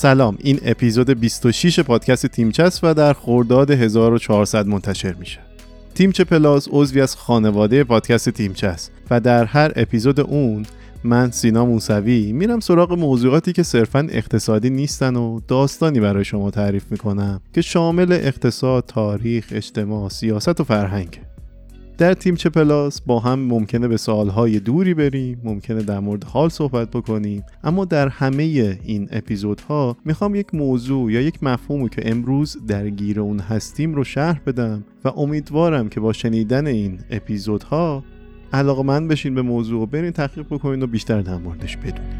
سلام، این اپیزود 26 پادکست تیمچه است و در خرداد 1400 منتشر میشه. تیمچه پلاس عضوی از خانواده پادکست تیمچه است و در هر اپیزود اون من سینا موسوی میرم سراغ موضوعاتی که صرفاً اقتصادی نیستن و داستانی برای شما تعریف میکنم که شامل اقتصاد، تاریخ، اجتماع، سیاست و فرهنگه. در تیمچه پلاس با هم ممکنه به سوالهای دوری بریم، ممکنه در مورد حال صحبت بکنیم، اما در همه این اپیزودها میخوام یک موضوع یا یک مفهومی که امروز درگیر اون هستیم رو شرح بدم و امیدوارم که با شنیدن این اپیزودها علاقه‌مند بشین به موضوع و برین تحقیق بکنین و بیشتر در موردش بدونین.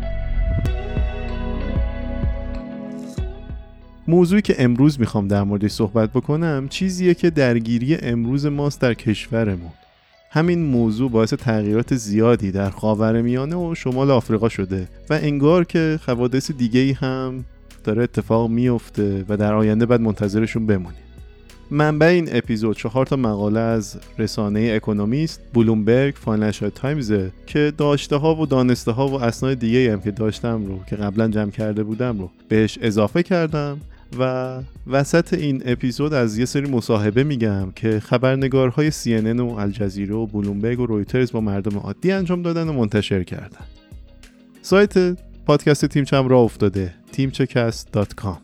موضوعی که امروز میخوام در موردش صحبت بکنم چیزیه که درگیری امروز ماست در کشورمون. همین موضوع باعث تغییرات زیادی در خاورمیانه و شمال آفریقا شده و انگار که حوادث دیگه‌ای هم داره اتفاق میفته و در آینده بعد منتظرشون بمونیم. منبع این اپیزود 4 تا مقاله از رسانه اکونومیست، بلومبرگ، فاینانشال تایمز که داشته ها و دانسته ها و اسناد دیگه‌ای هم که داشتم رو که قبلا جمع کرده بودم رو بهش اضافه کردم و وسط این اپیزود از یه سری مصاحبه میگم که خبرنگارهای CNN و الجزیره و بلومبرگ و رویترز با مردم عادی انجام دادن و منتشر کردن. سایت پادکست تیمچه هم راه افتاده، teamchecast.com.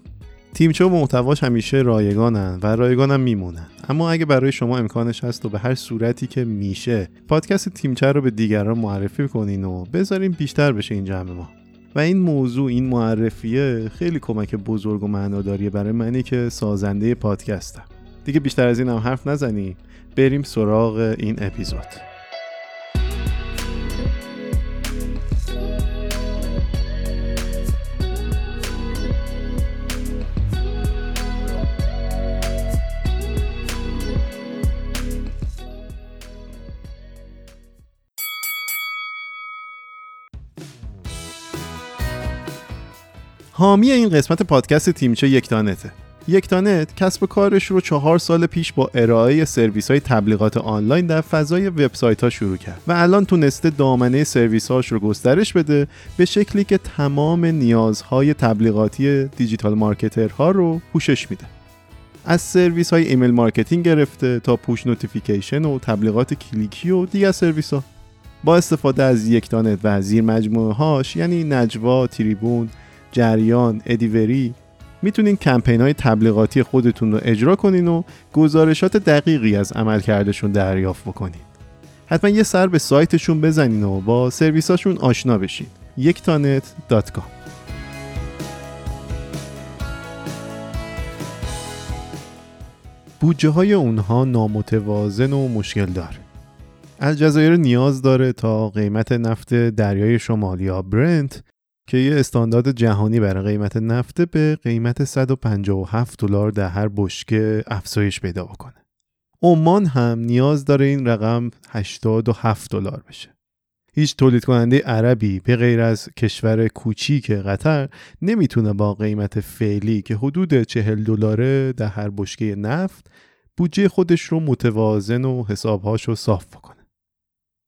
تیمچه و محتواش همیشه رایگانن و رایگانم میمونن، اما اگه برای شما امکانش هست و به هر صورتی که میشه پادکست تیمچه رو به دیگران معرفی کنین و بذارین بیشتر بشه این جمع ما. و این موضوع، این معرفیه خیلی کمک بزرگ و معناداریه برای منی که سازنده پادکستم. دیگه بیشتر از این هم حرف نزنیم، بریم سراغ این اپیزود. حامی این قسمت پادکست تیمچه یکتانته. یکتانت کسب کارش رو 4 سال پیش با ارائه سرویس‌های تبلیغات آنلاین در فضای وبسایت‌ها شروع کرد و الان تونسته دامنه سرویس‌هاش رو گسترش بده به شکلی که تمام نیازهای تبلیغاتی دیجیتال مارکترها رو پوشش میده. از سرویس‌های ایمیل مارکتینگ گرفته تا پوش نوتیفیکیشن و تبلیغات کلیکی و دیگر سرویس‌ها. با استفاده از یکتانت و زیر مجموعه‌هاش یعنی نجوا، تریبون، جریان، ادیوری میتونین کمپین‌های تبلیغاتی خودتون رو اجرا کنین و گزارشات دقیقی از عملکردشون دریافت بکنین. حتما یه سر به سایتشون بزنین و با سرویساشون آشنا بشین. yektanet.com. بودجه‌های اونها نامتوازن و مشکل داره. الجزایر نیاز داره تا قیمت نفت دریای شمالی یا برنت که یه استاندارد جهانی برای قیمت نفت به قیمت $157 در هر بشکه افزایش پیدا بکنه. عمان هم نیاز داره این رقم $87 بشه. هیچ تولید کننده عربی به غیر از کشور کوچیک قطر نمیتونه با قیمت فعلی که حدود $40 در هر بشکه نفت بودجه خودش رو متوازن و حسابهاش رو صاف بکنه.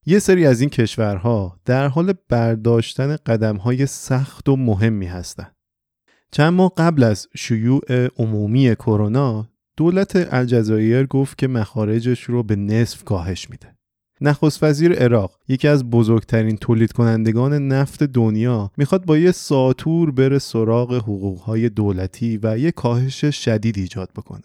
یه سری از این کشورها در حال برداشتن قدم‌های سخت و مهمی هستند. چند ماه قبل از شیوع عمومی کرونا، دولت الجزایر گفت که مخارجش رو به نصف کاهش میده. نخست وزیر عراق، یکی از بزرگترین تولید کنندگان نفت دنیا، میخواد با یه ساطور بره سراغ حقوق‌های دولتی و یه کاهش شدید ایجاد بکنه.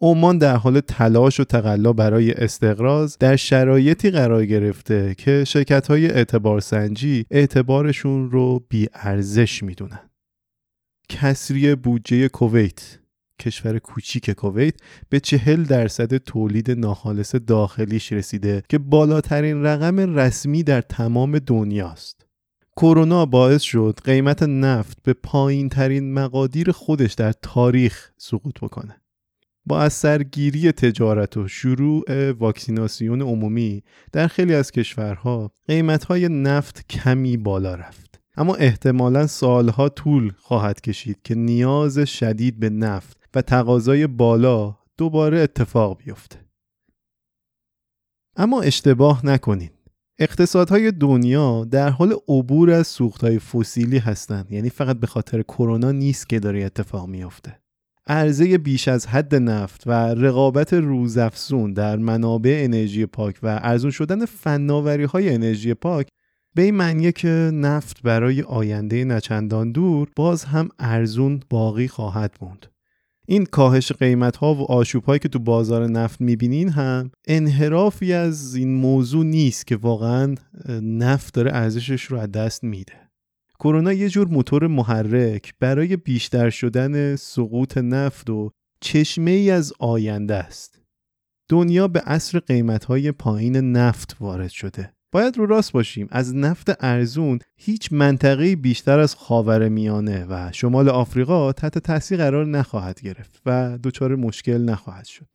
عمان در حال تلاش و تقلا برای استقراض در شرایطی قرار گرفته که شرکت‌های اعتبارسنجی اعتبارشون رو بی‌ارزش میدونن. کسری بودجه کویت، کشور کوچیک کویت، به 40% تولید ناخالص داخلیش رسیده که بالاترین رقم رسمی در تمام دنیاست. کرونا باعث شد قیمت نفت به پایین‌ترین مقادیر خودش در تاریخ سقوط بکنه. با اثرگیری تجارت و شروع واکسیناسیون عمومی در خیلی از کشورها قیمت‌های نفت کمی بالا رفت، اما احتمالاً سالها طول خواهد کشید که نیاز شدید به نفت و تقاضای بالا دوباره اتفاق بیفته. اما اشتباه نکنید، اقتصادهای دنیا در حال عبور از سوختهای فسیلی هستند. یعنی فقط به خاطر کرونا نیست که داره اتفاق میفته. عرضه بیش از حد نفت و رقابت روزافزون در منابع انرژی پاک و ارزون شدن فناوری‌های انرژی پاک به این معنیه که نفت برای آینده نچندان دور باز هم ارزون باقی خواهد موند. این کاهش قیمت‌ها و آشوب‌هایی که تو بازار نفت می‌بینین هم انحرافی از این موضوع نیست که واقعاً نفت داره ارزشش رو از دست میده. کرونا یه جور موتور محرک برای بیشتر شدن سقوط نفت و چشمه‌ای از آینده است. دنیا به عصر قیمت‌های پایین نفت وارد شده. باید رو راست باشیم، از نفت ارزون هیچ منطقه‌ای بیشتر از خاورمیانه و شمال آفریقا تحت تاثیر قرار نخواهد گرفت و دچار مشکل نخواهد شد.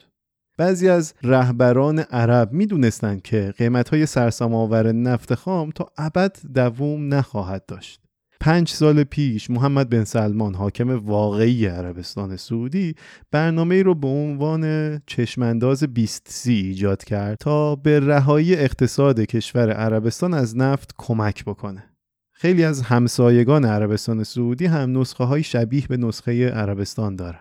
بعضی از رهبران عرب می‌دونستند که قیمت‌های سرسام‌آور نفت خام تا ابد دوام نخواهد داشت. 5 سال پیش محمد بن سلمان حاکم واقعی عربستان سعودی برنامه‌ای رو به عنوان چشمانداز 20C ایجاد کرد تا به رهایی اقتصاد کشور عربستان از نفت کمک بکنه. خیلی از همسایگان عربستان سعودی هم نسخه‌های شبیه به نسخه عربستان دارن.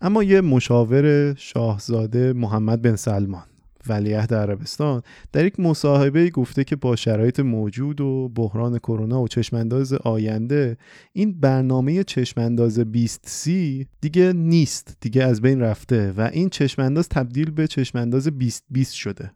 اما یه مشاور شاهزاده محمد بن سلمان ولیعهد عربستان در یک مصاحبه گفته که با شرایط موجود و بحران کرونا و چشمانداز آینده این برنامه چشمانداز 20C دیگه نیست، دیگه از بین رفته و این چشمانداز تبدیل به چشمانداز 2020 شده.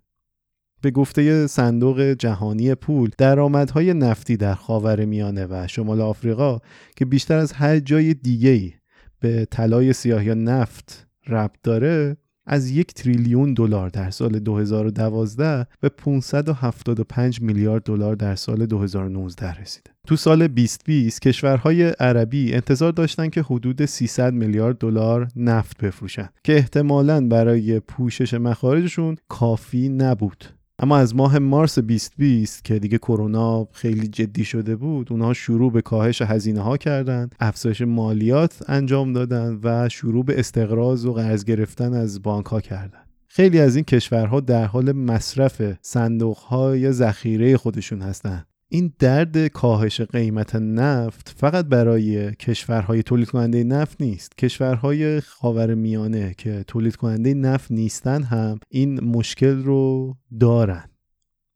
به گفته صندوق جهانی پول، درآمدهای نفتی در خاورمیانه و شمال آفریقا که بیشتر از هر جای دیگه‌ای به طلای سیاه یا نفت ربط داره، از 1 تریلیون دلار در سال 2012 به 575 میلیارد دلار در سال 2019 رسیده. تو سال 2020 کشورهای عربی انتظار داشتن که حدود 300 میلیارد دلار نفت بفروشن که احتمالاً برای پوشش مخارجشون کافی نبود. اما از ماه مارس 2020 که دیگه کرونا خیلی جدی شده بود، اونها شروع به کاهش هزینه ها کردن، افزایش مالیات انجام دادن و شروع به استقراض و قرض گرفتن از بانک ها کردن. خیلی از این کشورها در حال مصرف صندوق های ذخیره خودشون هستن. این درد کاهش قیمت نفت فقط برای کشورهای تولید کننده نفت نیست. کشورهای خاورمیانه که تولید کننده نفت نیستن هم این مشکل رو دارن.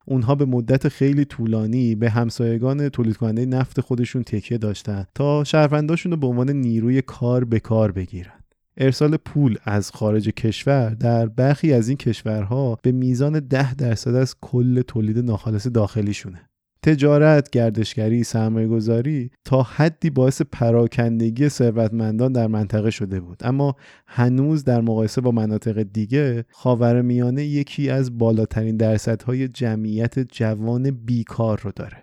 اونها به مدت خیلی طولانی به همسایگان تولید کننده نفت خودشون تکیه داشتن تا شهرونداشون رو به عنوان نیروی کار به کار بگیرن. ارسال پول از خارج کشور در برخی از این کشورها به میزان 10% از کل تولید ناخالص داخلیشونه. تجارت، گردشگری، سرمایه‌گذاری تا حدی باعث پراکندگی ثروتمندان در منطقه شده بود، اما هنوز در مقایسه با مناطق دیگه خاورمیانه یکی از بالاترین درصدهای جمعیت جوان بیکار رو داره.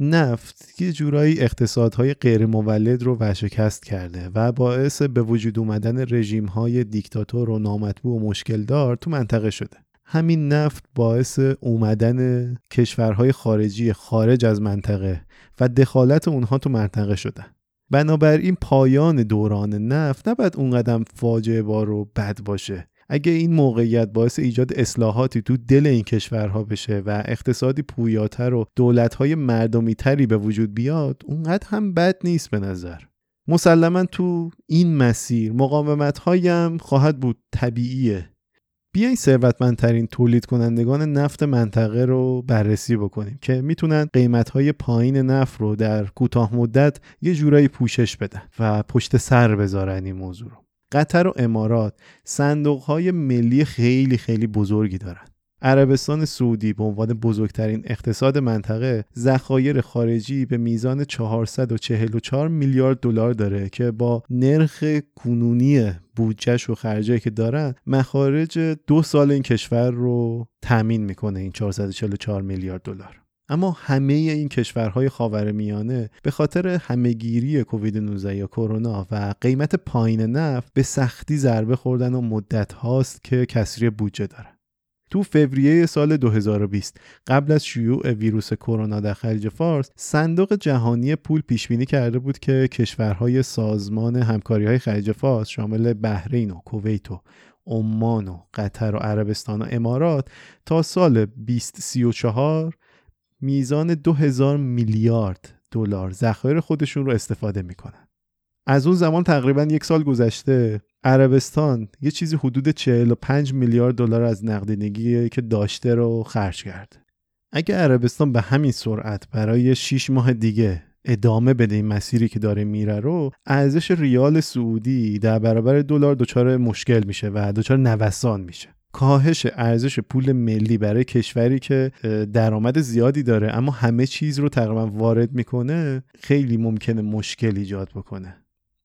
نفت یه جورایی اقتصادهای غیر مولد رو ورشکست کرده و باعث به وجود آمدن رژیم‌های دیکتاتور و نامطبوع و مشکلدار تو منطقه شده. همین نفت باعث اومدن کشورهای خارجی خارج از منطقه و دخالت اونها تو منطقه شدن. بنابراین پایان دوران نفت نباید اونقدر فاجعه بار و بد باشه. اگه این موقعیت باعث ایجاد اصلاحاتی تو دل این کشورها بشه و اقتصادی پویاتر و دولت‌های مردمی‌تری به وجود بیاد، اونقدر هم بد نیست به نظر. مسلماً تو این مسیر مقاومت‌هایی هم خواهد بود، طبیعیه. بیاین ثروتمندترین تولید کنندگان نفت منطقه رو بررسی بکنیم که میتونن قیمت‌های پایین نفت رو در کوتاه مدت یه جورایی پوشش بدن و پشت سر بذارن این موضوع رو. قطر و امارات صندوق‌های ملی خیلی خیلی بزرگی دارن. عربستان سعودی به عنوان بزرگترین اقتصاد منطقه ذخایر خارجی به میزان 444 میلیارد دلار داره که با نرخ کنونی بودجه‌ش و خرجایی که دارن مخارج 2 سال این کشور رو تامین میکنه این 444 میلیارد دلار. اما همه این کشورهای خاورمیانه به خاطر همهگیری کووید 19 یا کرونا و قیمت پایین نفت به سختی ضربه خوردن و مدت هاست که کسری بودجه دارن. تو فوریه سال 2020 قبل از شیوع ویروس کرونا در خلیج فارس، صندوق جهانی پول پیش بینی کرده بود که کشورهای سازمان همکاری‌های خلیج فارس شامل بحرین و کویت و عمان و قطر و عربستان و امارات تا سال 2034 میزان 2000 میلیارد دلار ذخایر خودشون رو استفاده میکنن. از اون زمان تقریبا یک سال گذشته، عربستان یه چیزی حدود 45 میلیارد دلار از نقدینگی که داشته رو خرج کرد. اگه عربستان به همین سرعت برای 6 ماه دیگه ادامه بده این مسیری که داره میره رو، ارزش ریال سعودی در برابر دلار دچار مشکل میشه و دچار نوسان میشه. کاهش ارزش پول ملی برای کشوری که درآمد زیادی داره اما همه چیز رو تقریبا وارد میکنه، خیلی ممکنه مشکل ایجاد بکنه.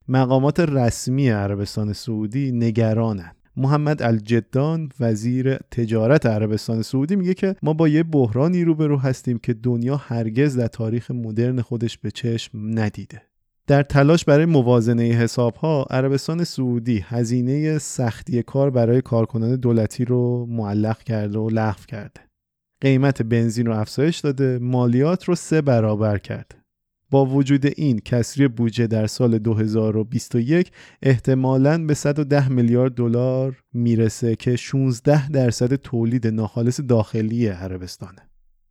مقامات رسمی عربستان سعودی نگرانند. محمد الجدان، وزیر تجارت عربستان سعودی، میگه که ما با یه بحرانی روبرو هستیم که دنیا هرگز در تاریخ مدرن خودش به چشم ندیده. در تلاش برای موازنه حساب‌ها، عربستان سعودی هزینه سختی کار برای کارکنان دولتی رو معلق کرده و لغو کرده. قیمت بنزین رو افزایش داده، مالیات رو 3 برابر کرده. با وجود این، کسری بودجه در سال 2021 احتمالاً به 110 میلیارد دلار میرسه که 16% تولید ناخالص داخلی عربستانه.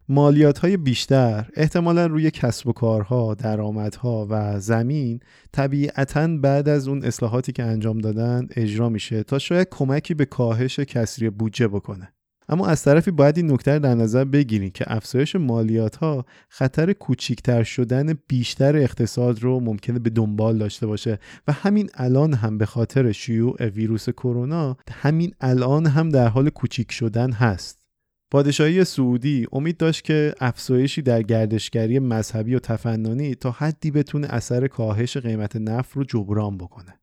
مالیات‌های بیشتر احتمالاً روی کسب و کارها، درآمدها و زمین طبیعتاً بعد از اون اصلاحاتی که انجام دادن اجرا میشه تا شاید کمکی به کاهش کسری بودجه بکنه. اما از طرفی باید این نکته در نظر بگیریم که افزایش مالیات‌ها خطر کوچکتر شدن بیشتر اقتصاد رو ممکنه به دنبال داشته باشه و همین الان هم به خاطر شیوع ویروس کرونا همین الان هم در حال کوچک شدن هست. پادشاهی سعودی امید داشت که افزایشی در گردشگری مذهبی و تفننی تا حدی بتونه اثر کاهش قیمت نفت رو جبران بکنه.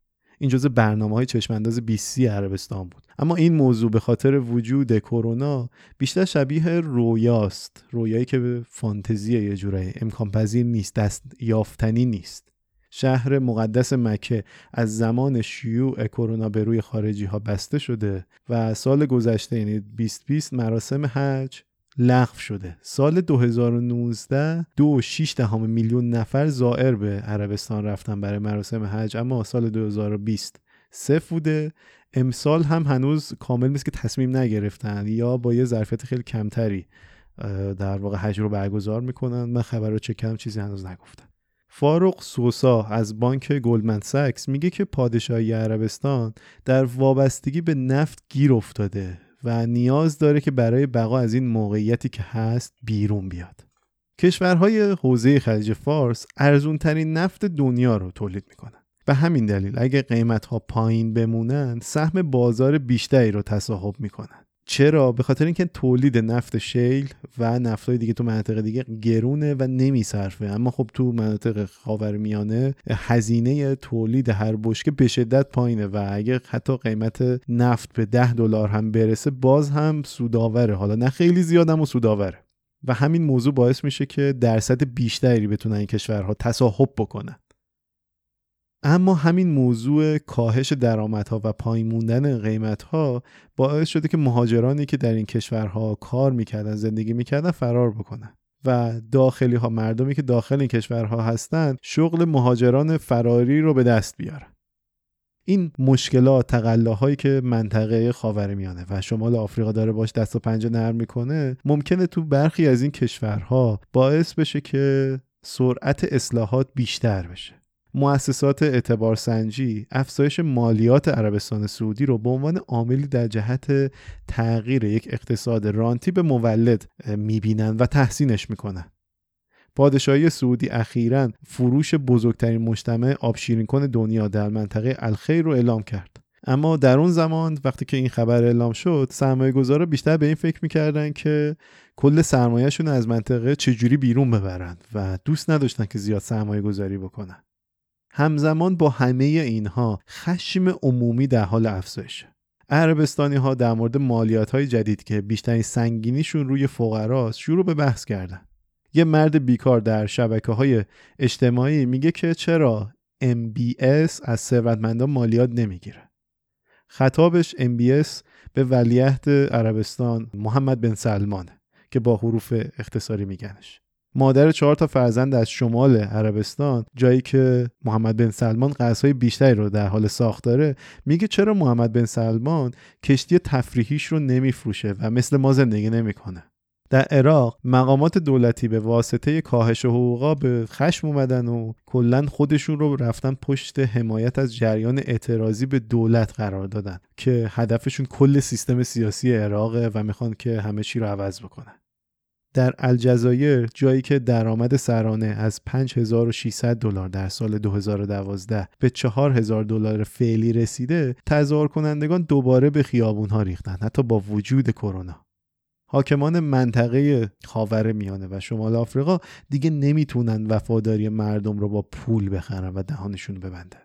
این جزء برنامه‌های چشم‌انداز BC عربستان بود، اما این موضوع به خاطر وجود کرونا بیشتر شبیه رویاست، رویایی که به فانتزیه، یه جورایی امکان پذیر نیست، دست یافتنی نیست. شهر مقدس مکه از زمان شیوع کرونا به روی خارجی‌ها بسته شده و سال گذشته یعنی 2020 مراسم حج لغو شده. سال 2019 2.6 میلیون نفر زائر به عربستان رفتن برای مراسم حج، اما سال 2020 صفر بوده. امسال هم هنوز کامل نیست که تصمیم نگرفتن یا با یه ظرفیت خیلی کمتری در واقع حج رو برگزار میکنن. من خبر رو چک کردم، چیزی هنوز نگفتن. فاروق سوسا از بانک گلدمن ساکس میگه که پادشاهی عربستان در وابستگی به نفت گیر افتاده و نیاز داره که برای بقا از این موقعیتی که هست بیرون بیاد. کشورهای حوزه خلیج فارس ارزان‌ترین نفت دنیا رو تولید میکنن. به همین دلیل اگه قیمت‌ها پایین بمونن، سهم بازار بیشتری رو تصاحب میکنن. چرا؟ به خاطر اینکه تولید نفت شیل و نفت‌های دیگه تو مناطق دیگه گرونه و نمیصرفه، اما خب تو مناطق خاورمیانه هزینه تولید هر بشکه به شدت پایینه و اگه حتی قیمت نفت به $10 هم برسه باز هم سودآوره، حالا نه خیلی زیاد اما سودآوره و همین موضوع باعث میشه که درصد بیشتری بتونن این کشورها تصاحب بکنن. اما همین موضوع کاهش درآمدها و پایین موندن قیمتها باعث شده که مهاجرانی که در این کشورها کار میکردن، زندگی میکردن، فرار بکنن و داخلی‌ها، مردمی که داخل این کشورها هستن، شغل مهاجران فراری رو به دست بیارن. این مشکلات، تقلاهایی که منطقه خاورمیانه و شمال آفریقا داره باش دست و پنجه نرم میکنه، ممکنه تو برخی از این کشورها باعث بشه که سرعت اصلاحات بیشتر بشه. مؤسسات اعتبارسنجی افزایش مالیات عربستان سعودی رو به عنوان عاملی در جهت تغییر یک اقتصاد رانتی به مولد می‌بینن و تحسینش می‌کنن. پادشاهی سعودی اخیراً فروش بزرگترین مجتمع آبشیرین‌کن دنیا در منطقه الخیر رو اعلام کرد. اما در اون زمان وقتی که این خبر اعلام شد، سرمایه‌گذارا بیشتر به این فکر می‌کردن که کل سرمایه‌شون از منطقه چجوری بیرون ببرن و دوست نداشتن که زیاد سرمایه‌گذاری بکنن. همزمان با همه اینها، خشم عمومی در حال افزایشه. عربستانی‌ها در مورد مالیات‌های جدید که بیشترین سنگینیشون روی فقراست، شروع به بحث کردن. یه مرد بیکار در شبکه‌های اجتماعی میگه که چرا MBS از ثروتمندان مالیات نمیگیره. خطابش MBS به ولیعهد عربستان محمد بن سلمان که با حروف اختصاری میگنش. مادر 4 فرزند از شمال عربستان، جایی که محمد بن سلمان قصدهای بیشتری رو در حال ساخت داره، میگه چرا محمد بن سلمان کشتی تفریحیش رو نمیفروشه و مثل ما زندگی نمیکنه. در عراق مقامات دولتی به واسطه کاهش حقوقا به خشم اومدن و کلا خودشون رو رفتن پشت حمایت از جریان اعتراضی به دولت قرار دادن که هدفشون کل سیستم سیاسی عراقه و میخوان که همه چی رو عوض بکنن. در الجزایر جایی که درآمد سرانه از 5600 دلار در سال 2012 به 4000 دلار فعلی رسیده، تظاهر کنندگان دوباره به خیابون‌ها ریختن حتی با وجود کرونا. حاکمان منطقه خاورمیانه و شمال آفریقا دیگه نمیتونن وفاداری مردم رو با پول بخرن و دهانشون ببندن.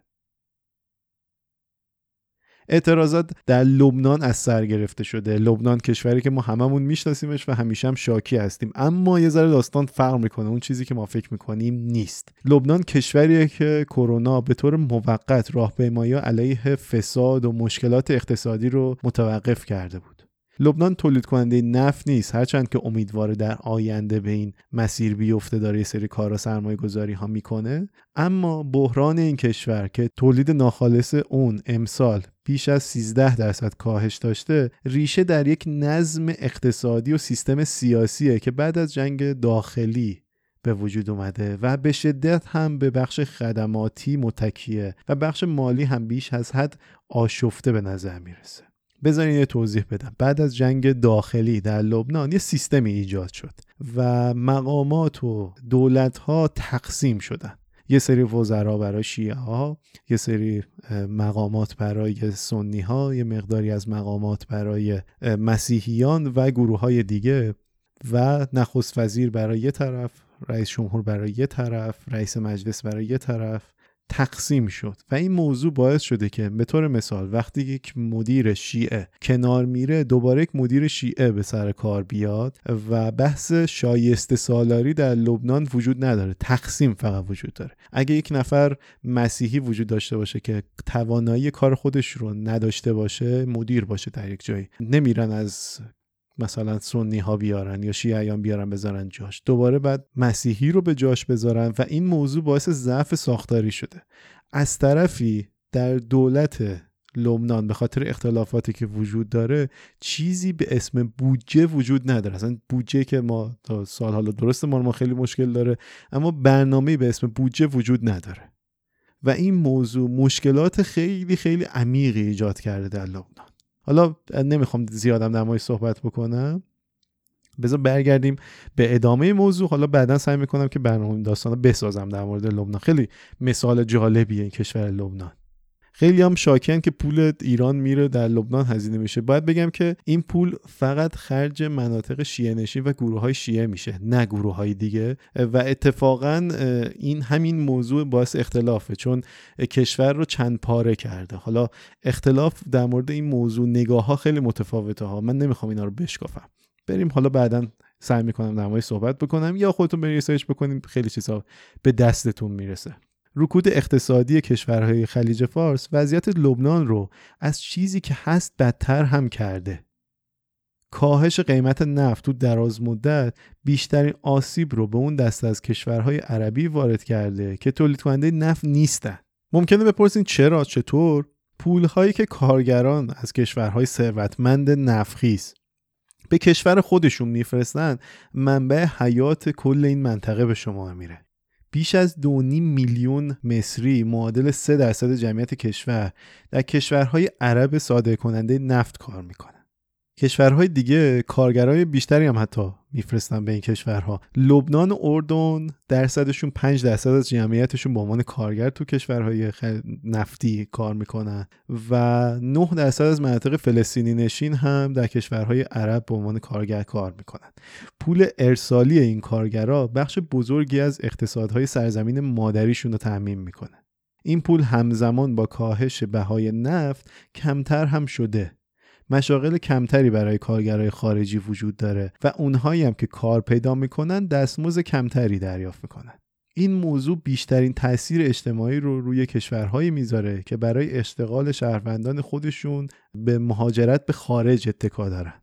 اعتراضات در لبنان از سر گرفته شده. لبنان کشوری که ما هممون میشناسیمش و همیشه هم شاکی هستیم، اما یه ذره داستان فرق میکنه. اون چیزی که ما فکر میکنیم نیست. لبنان کشوریه که کرونا به طور موقت راهپیمایی‌ها علیه فساد و مشکلات اقتصادی رو متوقف کرده بود. لبنان تولید کننده نفت نیست، هرچند که امیدواره در آینده به این مسیر بیفته، داره یه سری کارا سرمایه‌گذاری ها میکنه، اما بحران این کشور که تولید ناخالص اون امسال بیش از 13% کاهش داشته، ریشه در یک نظم اقتصادی و سیستم سیاسیه که بعد از جنگ داخلی به وجود اومده و به شدت هم به بخش خدماتی متکیه و بخش مالی هم بیش از حد آشفته به نظر میرسه. بذارین یه توضیح بدم. بعد از جنگ داخلی در لبنان یه سیستمی ایجاد شد و مقامات و دولت‌ها تقسیم شدن. یه سری وزرا برای شیعه ها، یه سری مقامات برای سنی ها، یه مقداری از مقامات برای مسیحیان و گروه های دیگه، و نخست وزیر برای یه طرف، رئیس جمهور برای یه طرف، رئیس مجلس برای یه طرف تقسیم شد. و این موضوع باعث شده که به طور مثال وقتی یک مدیر شیعه کنار میره، دوباره یک مدیر شیعه به سر کار بیاد و بحث شایسته سالاری در لبنان وجود نداره. تقسیم فقط وجود داره. اگه یک نفر مسیحی وجود داشته باشه که توانایی کار خودش رو نداشته باشه، مدیر باشه در یک جایی، نمیرن از مثلا سنی ها بیارن یا شیعیان بیارن بذارن جاش، دوباره بعد مسیحی رو به جاش بذارن و این موضوع باعث ضعف ساختاری شده. از طرفی در دولت لبنان به خاطر اختلافاتی که وجود داره چیزی به اسم بودجه وجود نداره. اصلا بودجه که ما تا سال حالا درست ما خیلی مشکل داره، اما برنامه‌ای به اسم بودجه وجود نداره و این موضوع مشکلات خیلی خیلی عمیقی ایجاد کرده در لبنان. حالا نمیخوام زیادم در موردش صحبت بکنم، بذار برگردیم به ادامه موضوع. حالا بعدا سعی میکنم که برنامه داستانا بسازم در مورد لبنان. خیلی مثال جالبیه این کشور لبنان. خیلی هم شاکیان که پول ایران میره در لبنان هزینه میشه. باید بگم که این پول فقط خرج مناطق شیعه نشین و گروه های شیعه میشه، نه گروه های دیگه، و اتفاقا این همین موضوع باعث اختلافه، چون کشور رو چند پاره کرده. حالا اختلاف در مورد این موضوع نگاه ها خیلی متفاوته ها، من نمیخوام اینا رو بشکافم. بریم حالا بعدا سعی میکنم در موردش صحبت بکنم یا خودتون برید سرچ بکنیم، خیلی چیزا به دستتون میرسه. رکود اقتصادی کشورهای خلیج فارس وضعیت لبنان رو از چیزی که هست بدتر هم کرده. کاهش قیمت نفت تو دراز مدت بیشترین آسیب رو به اون دسته از کشورهای عربی وارد کرده که تولید کننده نفت نیستن. ممکنه بپرسین چرا، چطور؟ پول‌هایی که کارگران از کشورهای ثروتمند نفتخیز به کشور خودشون میفرستن منبع حیات کل این منطقه به شما میره. بیش از 2.5 میلیون مصری معادل 3% جمعیت کشور در کشورهای عرب صادر کننده نفت کار میکنن. کشورهای دیگه کارگرای بیشتری هم حتی میفرستن به این کشورها. لبنان و اردن درصدشون 5% از جمعیتشون به عنوان کارگر تو کشورهای نفتی کار میکنن و 9% از مناطق فلسطینی نشین هم در کشورهای عرب به عنوان کارگر کار میکنن. پول ارسالی این کارگرها بخش بزرگی از اقتصادهای سرزمین مادریشون رو تضمین میکنه. این پول همزمان با کاهش بهای نفت کمتر هم شده. مشاغل کمتری برای کارگرای خارجی وجود داره و اونهایی هم که کار پیدا میکنن دستمزد کمتری دریافت میکنن. این موضوع بیشترین تاثیر اجتماعی رو روی کشورهایی میذاره که برای اشتغال شهروندان خودشون به مهاجرت به خارج اتکا دارن.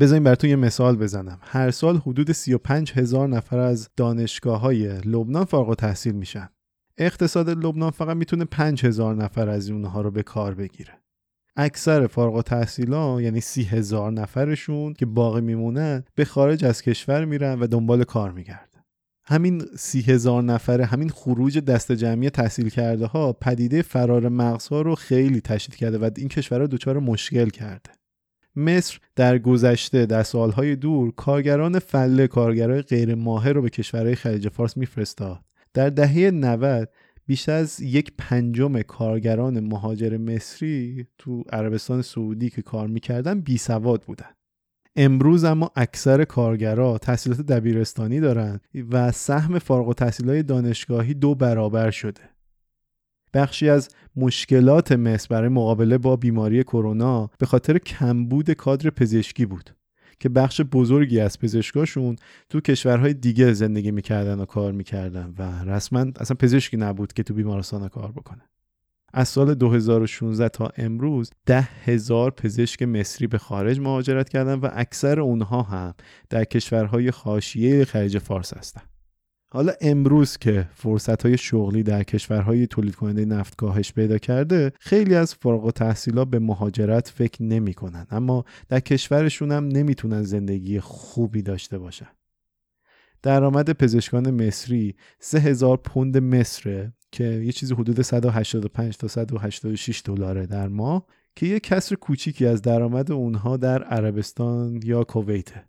بذارین براتون یه مثال بزنم. هر سال حدود 35,000 نفر از دانشگاه‌های لبنان فارغ التحصیل میشن. اقتصاد لبنان فقط میتونه 5,000 نفر از اونها رو به کار بگیره. اکثر فارغ التحصیلان یعنی 30,000 نفرشون که باقی میمونن به خارج از کشور میرن و دنبال کار میگردن. همین 30,000 نفره، همین خروج دست جمعی تحصیل کرده ها پدیده فرار مغز ها رو خیلی تشدید کرده و این کشورها دچار مشکل کرده. مصر در گذشته در سالهای دور کارگران فله، کارگرای غیر ماهر رو به کشورهای خلیج فارس میفرستاد. در دهه 90 بیش از 1/5 کارگران مهاجر مصری تو عربستان سعودی که کار میکردن بی سواد بودن. امروز اما اکثر کارگرها تحصیلات دبیرستانی دارن و سهم فارغ التحصیلای دانشگاهی 2 برابر شده. بخشی از مشکلات مصر برای مقابله با بیماری کرونا به خاطر کمبود کادر پزشکی بود که بخش بزرگی از پزشکاشون تو کشورهای دیگه زندگی میکردن و کار میکردن و رسما اصلا پزشکی نبود که تو بیمارستان کار بکنه. از سال 2016 تا امروز 10,000 پزشک مصری به خارج مهاجرت کردن و اکثر اونها هم در کشورهای حاشیه خلیج فارس هستن. حالا امروز که فرصت‌های شغلی در کشورهای تولید کننده نفت کاهش پیدا کرده، خیلی از فارغ التحصیلا به مهاجرت فکر نمی‌کنن، اما در کشورشون هم نمیتونن زندگی خوبی داشته باشن. درآمد پزشکان مصری 3,000 پوند مصره که یه چیزی حدود 185 تا 186 دلاره در ماه که یه کسر کوچیکی از درآمد اونها در عربستان یا کویته.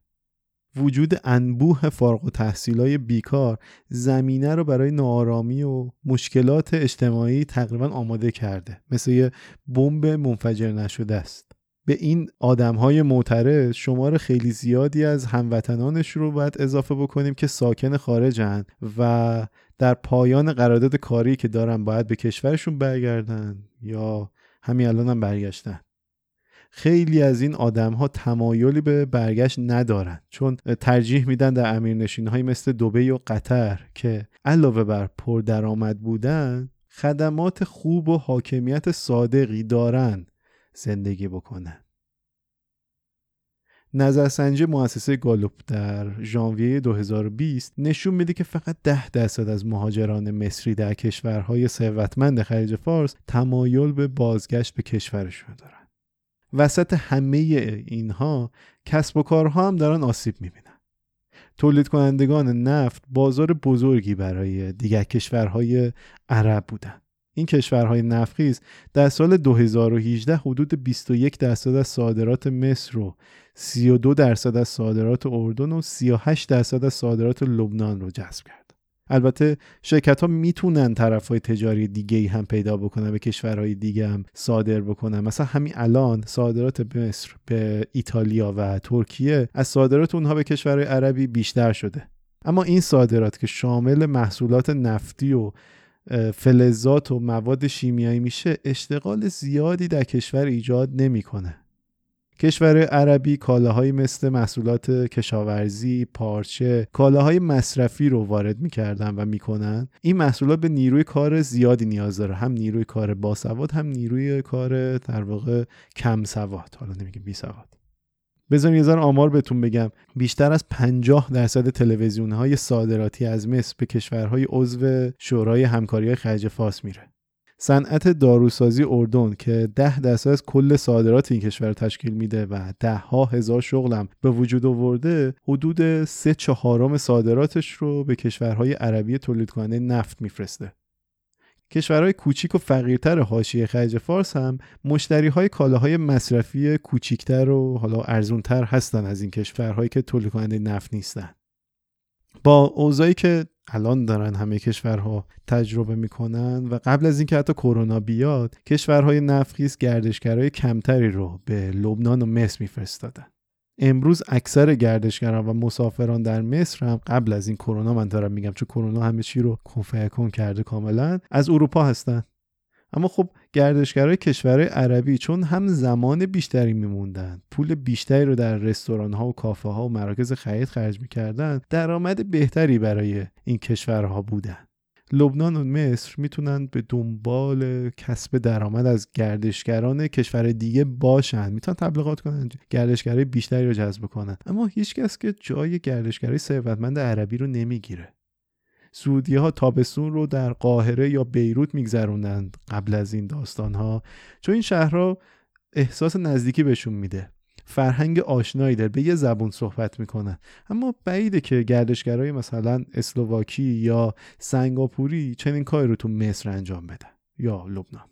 وجود انبوه فارغ التحصیلای بیکار زمینه رو برای ناآرامی و مشکلات اجتماعی تقریبا آماده کرده، مثل یه بمب منفجر نشده است. به این آدم‌های معترض شمار خیلی زیادی از هموطنانش رو باید اضافه بکنیم که ساکن خارجن و در پایان قرارداد کاری که دارن باید به کشورشون برگردن یا همین الان هم برگشتن. خیلی از این آدم‌ها تمایلی به برگشت ندارن چون ترجیح میدن در امیرنشین‌های مثل دبی و قطر که علاوه بر پردرآمد بودن خدمات خوب و حاکمیت صادقی دارن زندگی بکنن. نظرسنجی مؤسسه گالوپ در ژانویه 2020 نشون میده که فقط 10% از مهاجران مصری در کشورهای ثروتمند خلیج فارس تمایل به بازگشت به کشورشون دارن. وسط همه اینها کسب و کارها هم دارن آسیب میبینن. تولید کنندگان نفت بازار بزرگی برای دیگر کشورهای عرب بودن. این کشورهای نفتخیز در سال 2018 حدود 21% از صادرات مصر و 32% از صادرات اردن و 38% از صادرات لبنان رو جذب کرد. البته شرکت ها میتونن طرف های تجاری دیگه هم پیدا بکنن، به کشورهای دیگه هم صادر بکنن. مثلا همین الان صادرات مصر به ایتالیا و ترکیه از صادرات اونها به کشورهای عربی بیشتر شده، اما این صادرات که شامل محصولات نفتی و فلزات و مواد شیمیایی میشه اشتغال زیادی در کشور ایجاد نمیکنه. کشور عربی کالاهایی مثل محصولات کشاورزی، پارچه، کالاهای مصرفی رو وارد می‌کردن و می‌کنن. این محصولات به نیروی کار زیادی نیاز داره، هم نیروی کار باسواد هم نیروی کار در واقع کم سواد، حالا نمیگم بی سواد. بذارین یه ذره آمار بهتون بگم. بیشتر از 50% تلویزیون‌های صادراتی از مصر به کشورهای عضو شورای همکاری‌های خلیج فارس میره. صنعت داروسازی اردن که 10% از کل صادرات این کشور تشکیل میده و 10,000 شغلم به وجود آورده، حدود 3/4 صادراتش رو به کشورهای عربی تولید کننده نفت میفرسته. کشورهای کوچیک و فقیرتر حاشیه خلیج فارس هم مشتریهای کالاهای مصرفی کوچیکتر و حالا ارزانتر هستن از این کشورهایی که تولید کننده نفت نیستن. با اوضاعی که الان دارن همه کشورها تجربه میکنن و قبل از اینکه حتی کرونا بیاد، کشورهای نفتخیز گردشگرای کمتری رو به لبنان و مصر میفرستادن. امروز اکثر گردشگران و مسافران در مصر هم قبل از این کرونا، من دارم میگم چون کرونا همه چی رو کنفکن کرده کاملا، از اروپا هستن. اما خب گردشگرای کشورهای عربی چون هم زمان بیشتری میموندن، پول بیشتری رو در رستوران‌ها و کافه‌ها و مراکز خرید خرج می‌کردن، درآمد بهتری برای این کشورها بودن. لبنان و مصر میتونن به دنبال کسب درآمد از گردشگران کشور دیگه باشن، میتونن تبلیغات کنن، گردشگرای بیشتری رو جذب کنن، اما هیچکس که جای گردشگرای ثروتمند عربی رو نمیگیره. سعودی‌ها تابستون رو در قاهره یا بیروت میگذروندن قبل از این داستان‌ها، چون این شهرها احساس نزدیکی بهشون میده، فرهنگ آشنایی داره، به یه زبون صحبت میکنن. اما بعیده که گردشگرای مثلا اسلوواکی یا سنگاپوری چنین کاری رو تو مصر انجام بدن یا لبنان.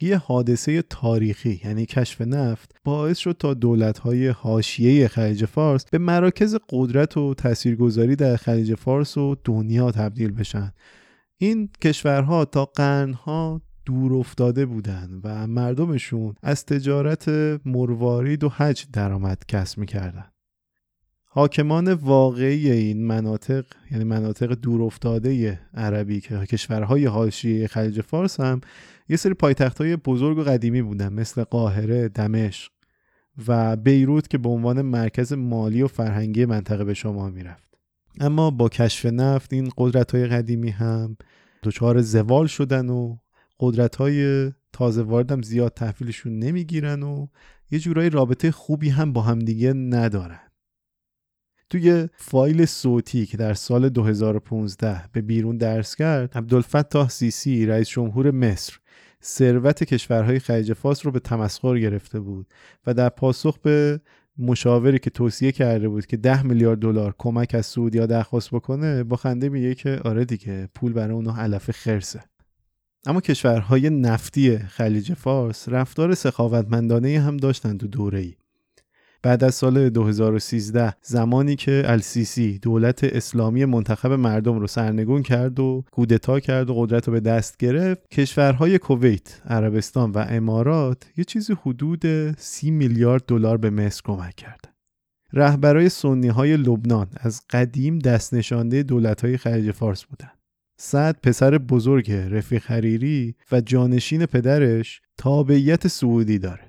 یه حادثه تاریخی یعنی کشف نفت باعث شد تا دولت‌های حاشیه خلیج فارس به مراکز قدرت و تاثیرگذاری در خلیج فارس و دنیا تبدیل بشن. این کشورها تا قرنها دور افتاده بودن و مردمشون از تجارت مروارید و حج درآمد کسب می‌کردن. حاکمان واقعی این مناطق یعنی مناطق دور افتاده عربی که کشورهای حاشیه خلیج فارس هم یه سری پایتخت‌های بزرگ و قدیمی بودن مثل قاهره، دمشق و بیروت که به عنوان مرکز مالی و فرهنگی منطقه به شما میرفت. اما با کشف نفت این قدرت‌های قدیمی هم دچار زوال شدن و قدرت‌های تازه وارد هم زیاد تحویلشون نمیگیرن و یه جورایی رابطه خوبی هم با همدیگه ندارن. توی فایل صوتی که در سال 2015 به بیرون درس کرد، عبدالفتاح السیسی رئیس جمهور مصر ثروت کشورهای خلیج فارس رو به تمسخر گرفته بود و در پاسخ به مشاوری که توصیه کرده بود که 10 میلیارد دلار کمک از سعودی ها درخواست بکنه با خنده میگه که آره دیگه پول برای اونها علف خرسه. اما کشورهای نفتی خلیج فارس رفتار سخاوتمندانه هم داشتن تو دوره‌ای. بعد از سال 2013 زمانی که السیسی دولت اسلامی منتخب مردم رو سرنگون کرد و کودتا کرد و قدرت رو به دست گرفت، کشورهای کویت، عربستان و امارات یه چیزی حدود 30 میلیارد دلار به مصر کمک کردن. رهبرای سنی‌های لبنان از قدیم دست نشانده دولت‌های خلیج فارس بودن. سعد پسر بزرگ رفیق حریری و جانشین پدرش تابعیت سعودی داره.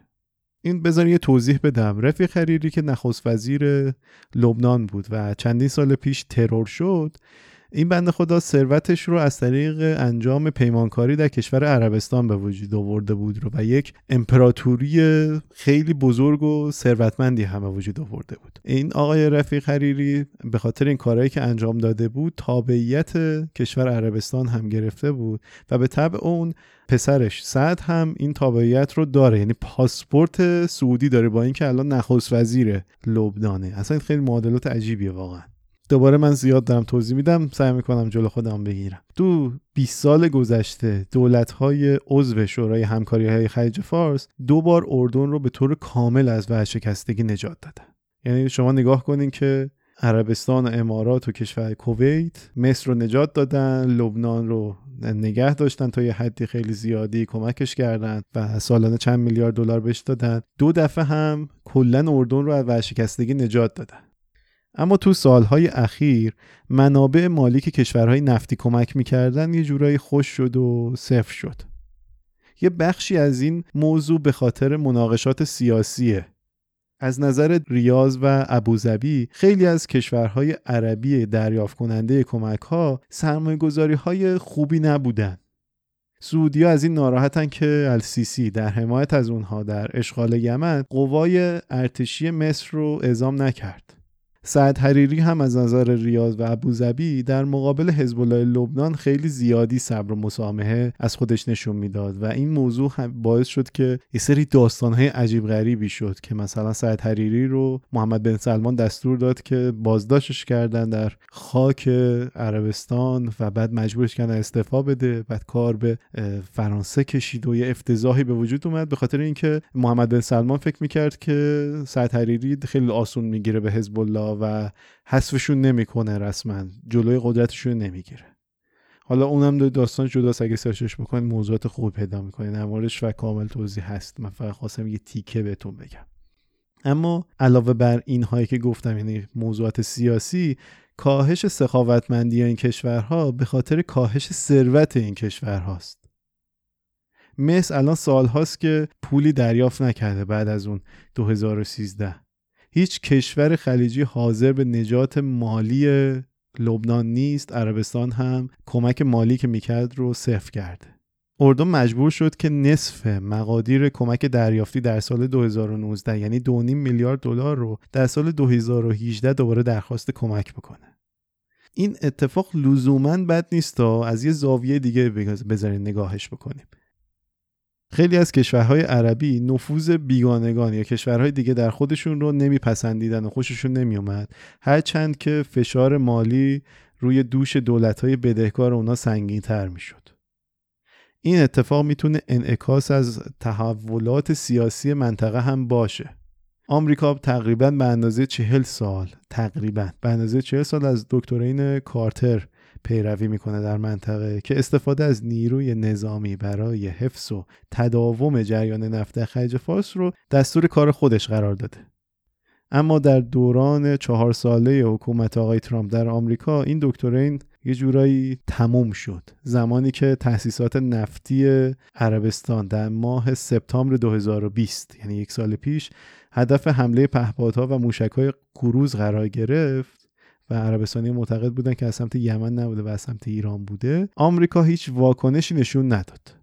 این بذاری یه توضیح بدم. رفیق حریری که نخست وزیر لبنان بود و چندین سال پیش ترور شد، این بنده خدا ثروتش رو از طریق انجام پیمانکاری در کشور عربستان به وجود آورده بود و یک امپراتوری خیلی بزرگ و ثروتمندی هم به وجود آورده بود. این آقای رفیق حریری به خاطر این کارهایی که انجام داده بود تابعیت کشور عربستان هم گرفته بود و به تبع اون پسرش سعد هم این تابعیت رو داره، یعنی پاسپورت سعودی داره با اینکه الان نخست وزیر لبنانه. اصلا این خیلی معادلات عجیبیه واقعا. دوباره من زیاد دارم توضیح میدم، سعی میکنم جلو خودم بگیرم. تو 20 سال گذشته دولت‌های عضو شورای همکاری‌های خلیج فارس 2 بار اردن رو به طور کامل از ورشکستگی نجات دادن. یعنی شما نگاه کنین که عربستان و امارات و کشور کویت مصر رو نجات دادن، لبنان رو نگه داشتن تا یه حدی خیلی زیادی، کمکش کردن و سالانه چند میلیارد دلار بهش دادن. 2 دفعه هم کلاً اردن رو از ورشکستگی نجات دادن. اما تو سالهای اخیر منابع مالی که کشورهای نفتی کمک میکردن یه جورایی خوش شد و صفر شد. یه بخشی از این موضوع به خاطر مناقشات سیاسیه. از نظر ریاض و ابوظبی خیلی از کشورهای عربی دریافت کننده کمک ها سرمایه‌گذاری های خوبی نبودن. سعودی ها از این ناراحتن که السیسی در حمایت از اونها در اشغال یمن قوای ارتشی مصر رو اعزام نکرد. سعد حریری هم از نظر ریاض و ابوظبی در مقابل حزب الله لبنان خیلی زیادی صبر و مسامحه از خودش نشون میداد و این موضوع باعث شد که یه سری داستان‌های عجیب غریبی شد که مثلا سعد حریری رو محمد بن سلمان دستور داد که بازداشتش کردن در خاک عربستان و بعد مجبورش کردن استعفا بده، بعد کار به فرانسه کشید و یه افتضاحی به وجود اومد به خاطر اینکه محمد بن سلمان فکر می‌کرد که سعد حریری خیلی آسون میگیره به حزب الله و حذفشون نمیکنه، رسما جلوی قدرتشون نمیگیره. حالا اونم داستان جداست، اگه سرچش بکنید موضوعات خوب پیدا میکنید، نمارش و کامل توضیح هست. من فقط خواستم یه تیکه بهتون بگم. اما علاوه بر اینهایی که گفتم، یعنی موضوعات سیاسی، کاهش سخاوتمندی این کشورها به خاطر کاهش ثروت این کشورهاست. مصر الان سال هاست که پولی دریافت نکرده بعد از اون 2013. هیچ کشور خلیجی حاضر به نجات مالی لبنان نیست. عربستان هم کمک مالی که میکرد رو صفر کرده. اردن مجبور شد که نصف مقادیر کمک دریافتی در سال 2019 یعنی 2.5 میلیارد دلار رو در سال 2018 دوباره درخواست کمک بکنه. این اتفاق لزوماً بد نیست تا از یه زاویه دیگه بذارین نگاهش بکنیم. خیلی از کشورهای عربی نفوذ بیگانگان یا کشورهای دیگه در خودشون رو نمیپسندیدن و خوششون نمیومد، هرچند که فشار مالی روی دوش دولت‌های بدهکار اونا سنگین‌تر میشد. این اتفاق میتونه انعکاس از تحولات سیاسی منطقه هم باشه. آمریکا تقریباً به اندازه 40 سال از دکترین کارتر پیروی میکنه در منطقه که استفاده از نیروی نظامی برای حفظ و تداوم جریان نفت خلیج فارس رو دستور کار خودش قرار داده. اما در دوران 4 ساله حکومت آقای ترامپ در آمریکا این دکترین یه جورایی تموم شد، زمانی که تأسیسات نفتی عربستان در ماه سپتامبر 2020 یعنی 1 سال پیش هدف حمله پهپادها و موشک‌های کروز قرار گرفت و عربستانی معتقد بودن که از سمت یمن نبوده و از سمت ایران بوده. آمریکا هیچ واکنشی نشون نداد.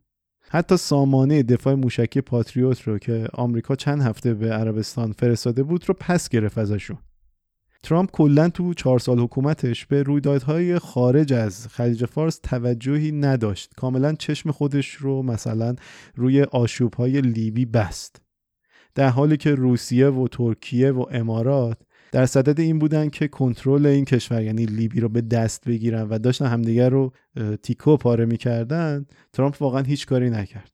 حتی سامانه دفاع موشکی پاتریوت رو که آمریکا چند هفته به عربستان فرستاده بود رو پس گرفت ازشون. ترامپ کلاً تو 4 سال حکومتش به رویدادهای خارج از خلیج فارس توجهی نداشت. کاملاً چشم خودش رو مثلا روی آشوب‌های لیبی بست. در حالی که روسیه و ترکیه و امارات در صدد این بودن که کنترل این کشور یعنی لیبی رو به دست بگیرن و داشتن همدیگر رو تیکو و پاره می‌کردن، ترامپ واقعاً هیچ کاری نکرد.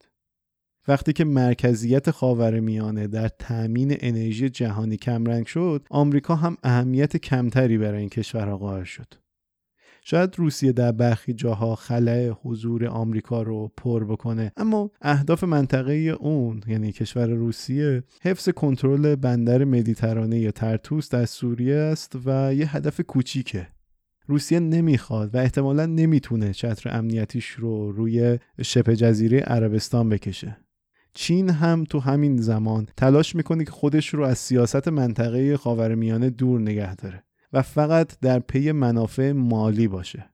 وقتی که مرکزیت خاورمیانه در تأمین انرژی جهانی کمرنگ شد، آمریکا هم اهمیت کمتری برای این کشورها قائل شد. شاید روسیه در برخی جاها خلأ حضور آمریکا رو پر بکنه، اما اهداف منطقه‌ای اون یعنی کشور روسیه حفظ کنترل بندر مدیترانه یا ترتوس در سوریه است و یه هدف کوچیکه. روسیه نمیخواد و احتمالاً نمیتونه چتر امنیتیش رو روی شبه جزیره عربستان بکشه. چین هم تو همین زمان تلاش میکنه که خودش رو از سیاست منطقه خاورمیانه دور نگه داره و فقط در پی منافع مالی باشه.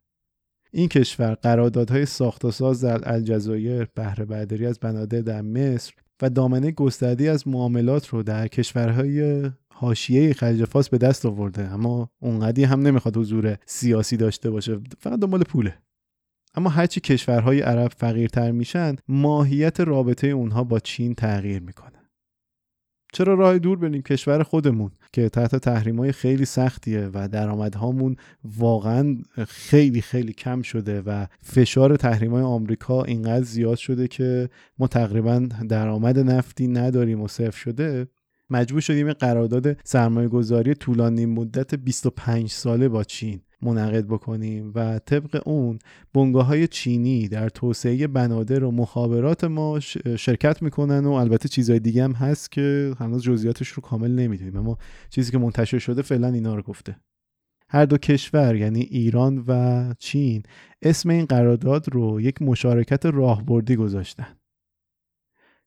این کشور قراردادهای ساخت و ساز در الجزایر، بهره برداری از بنادر در مصر و دامنه گسترده از معاملات رو در کشورهای حاشیه خلیج فارس به دست آورده، اما اونقدی هم نمیخواد حضور سیاسی داشته باشه، فقط دنبال پوله. اما هرچی کشورهای عرب فقیرتر میشن، ماهیت رابطه اونها با چین تغییر میکنه. چرا راه دور بریم کشور خودمون که تحت تحریم‌های خیلی سختیه و درآمدهامون واقعاً خیلی خیلی کم شده و فشار تحریم‌های آمریکا اینقدر زیاد شده که ما تقریباً درآمد نفتی نداریم و صفر شده؟ مجبور شدیم قرارداد سرمایه‌گذاری طولانی مدت 25 ساله با چین منعقد بکنیم و طبق اون بنگاه‌های چینی در توسعه بنادر و مخابرات ما شرکت میکنن و البته چیزهای دیگه هم هست که هنوز جزئیاتش رو کامل نمیدونیم، اما چیزی که منتشر شده فعلا اینا رو گفته. هر دو کشور یعنی ایران و چین اسم این قرارداد رو یک مشارکت راهبردی گذاشتن.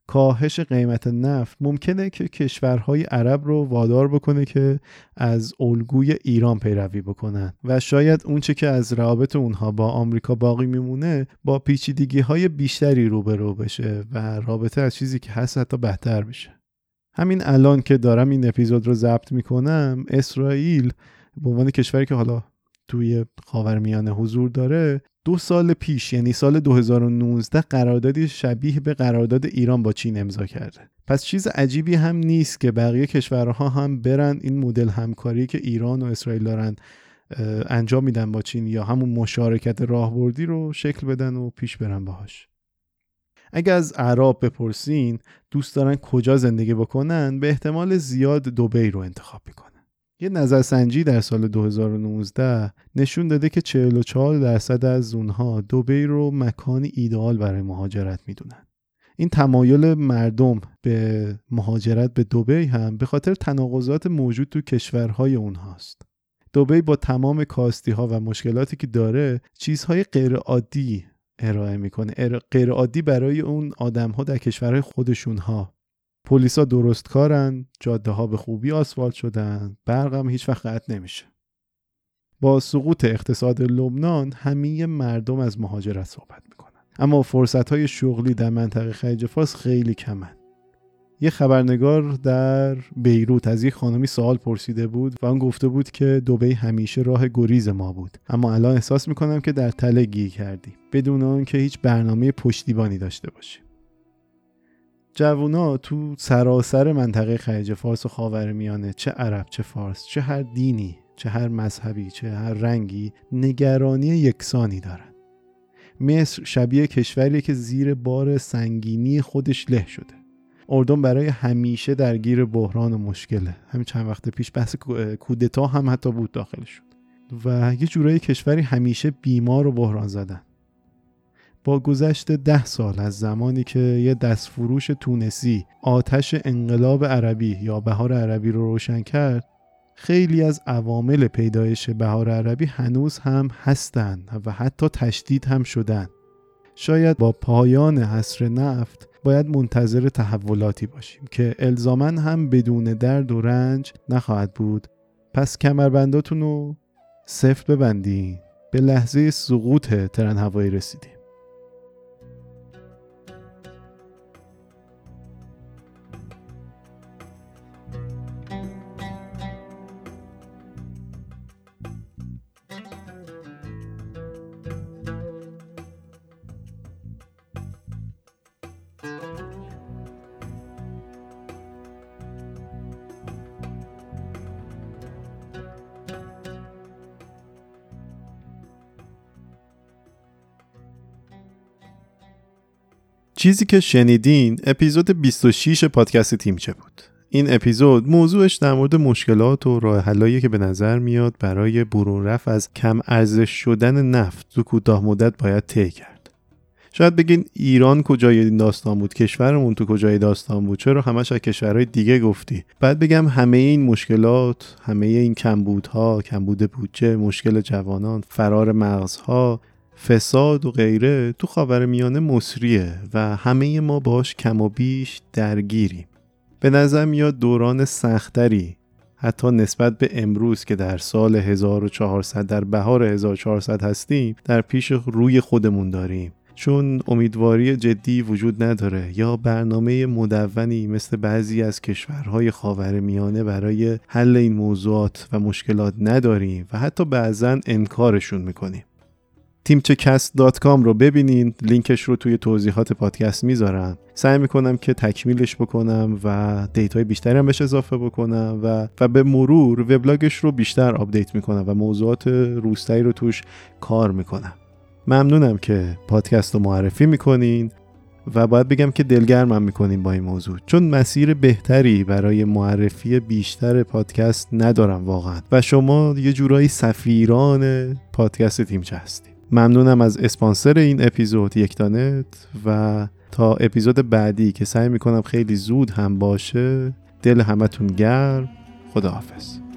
کاهش قیمت نفت ممکنه که کشورهای عرب رو وادار بکنه که از الگوی ایران پیروی بکنن و شاید اونچه که از روابط اونها با آمریکا باقی میمونه با پیچیدگی‌های بیشتری روبرو بشه و رابطه از چیزی که هست حتی بهتر بشه. همین الان که دارم این اپیزود رو ضبط میکنم، اسرائیل به عنوان کشوری که حالا توی خاورمیانه حضور داره 2 سال پیش یعنی سال 2019 قراردادی شبیه به قرارداد ایران با چین امضا کرده. پس چیز عجیبی هم نیست که بقیه کشورها هم برن این مدل همکاری که ایران و اسرائیل دارن انجام میدن با چین یا همون مشارکت راهبردی رو شکل بدن و پیش برن باهاش. اگه از عرب بپرسین دوست دارن کجا زندگی بکنن، به احتمال زیاد دبی رو انتخاب میکنن. یه نظرسنجی در سال 2019 نشون داده که 44% از اونها دبی رو مکانی ایدئال برای مهاجرت میدونن. این تمایل مردم به مهاجرت به دبی هم به خاطر تناقضات موجود تو کشورهای اونهاست. دبی با تمام کاستی‌ها و مشکلاتی که داره چیزهای غیرعادی ارائه میکنه، غیرعادی برای اون آدم‌ها در کشورهای خودشونها. پلیسا درست کارن، جاده ها به خوبی آسفالت شدن، برق هم هیچ وقت قطع نمیشه. با سقوط اقتصاد لبنان همه مردم از مهاجرت صحبت میکنن، اما فرصت های شغلی در منطقه خلیج فارس خیلی کمن. یه خبرنگار در بیروت از یک خانمی سوال پرسیده بود و اون گفته بود که دبی همیشه راه گریز ما بود، اما الان احساس میکنم که در تله گیر کردیم بدون اون که هیچ برنامه پشتیبانی داشته باشیم. جوونا تو سراسر منطقه خلیج فارس و خاورمیانه، چه عرب چه فارس، چه هر دینی، چه هر مذهبی، چه هر رنگی، نگرانی یکسانی دارن. مصر شبیه کشوریه که زیر بار سنگینی خودش له شده. اردن برای همیشه درگیر بحران و مشکله. همین چند وقت پیش بحث کودتا هم حتی بود داخلشون. و یه جورایی کشوری همیشه بیمار و بحران زدن. با گذشت 10 سال از زمانی که یه دستفروش تونسی آتش انقلاب عربی یا بهار عربی رو روشن کرد، خیلی از عوامل پیدایش بهار عربی هنوز هم هستن و حتی تشدید هم شدن. شاید با پایان حصر نفت باید منتظر تحولاتی باشیم که الزاماً هم بدون درد و رنج نخواهد بود. پس کمربنداتون رو سفت ببندین، به لحظه سقوط ترن هوایی رسیدیم. چیزی که شنیدین اپیزود 26 پادکست تیمچه بود. این اپیزود موضوعش در مورد مشکلات و راه حلایی که به نظر میاد برای برون رفت از کم ارزش شدن نفت تو کوتاه مدت باید طی کرد. شاید بگین ایران کجای این داستان بود، کشورمون تو کجای داستان بود، چرا همش از کشورهای دیگه گفتی؟ بعد بگم همه این مشکلات، همه این کمبودها، کمبود بودجه، مشکل جوانان، فرار مغزها، فساد و غیره تو خاورمیانه مصریه و همه ما باش کم و بیش درگیریم. به نظر میاد دوران سختری حتی نسبت به امروز که در سال 1400 در بهار 1400 هستیم در پیش روی خودمون داریم، چون امیدواری جدی وجود نداره یا برنامه مدونی مثل بعضی از کشورهای خاورمیانه برای حل این موضوعات و مشکلات نداریم و حتی بعضاً انکارشون میکنیم. teamchecast.com رو ببینین، لینکش رو توی توضیحات پادکست میذارم. سعی میکنم که تکمیلش بکنم و دیتای بیشتری هم بهش اضافه بکنم و به مرور وبلاگش رو بیشتر آپدیت میکنم و موضوعات روستایی رو توش کار میکنم. ممنونم که پادکست رو معرفی میکنین و باید بگم که دلگرمم میکنین با این موضوع، چون مسیر بهتری برای معرفی بیشتر پادکست ندارم واقعا و شما یه جورایی سفیران پادکست تیمچه هستید. ممنونم از اسپانسر این اپیزود یکتانت و تا اپیزود بعدی که سعی میکنم خیلی زود هم باشه. دل همتون گرم. خداحافظ.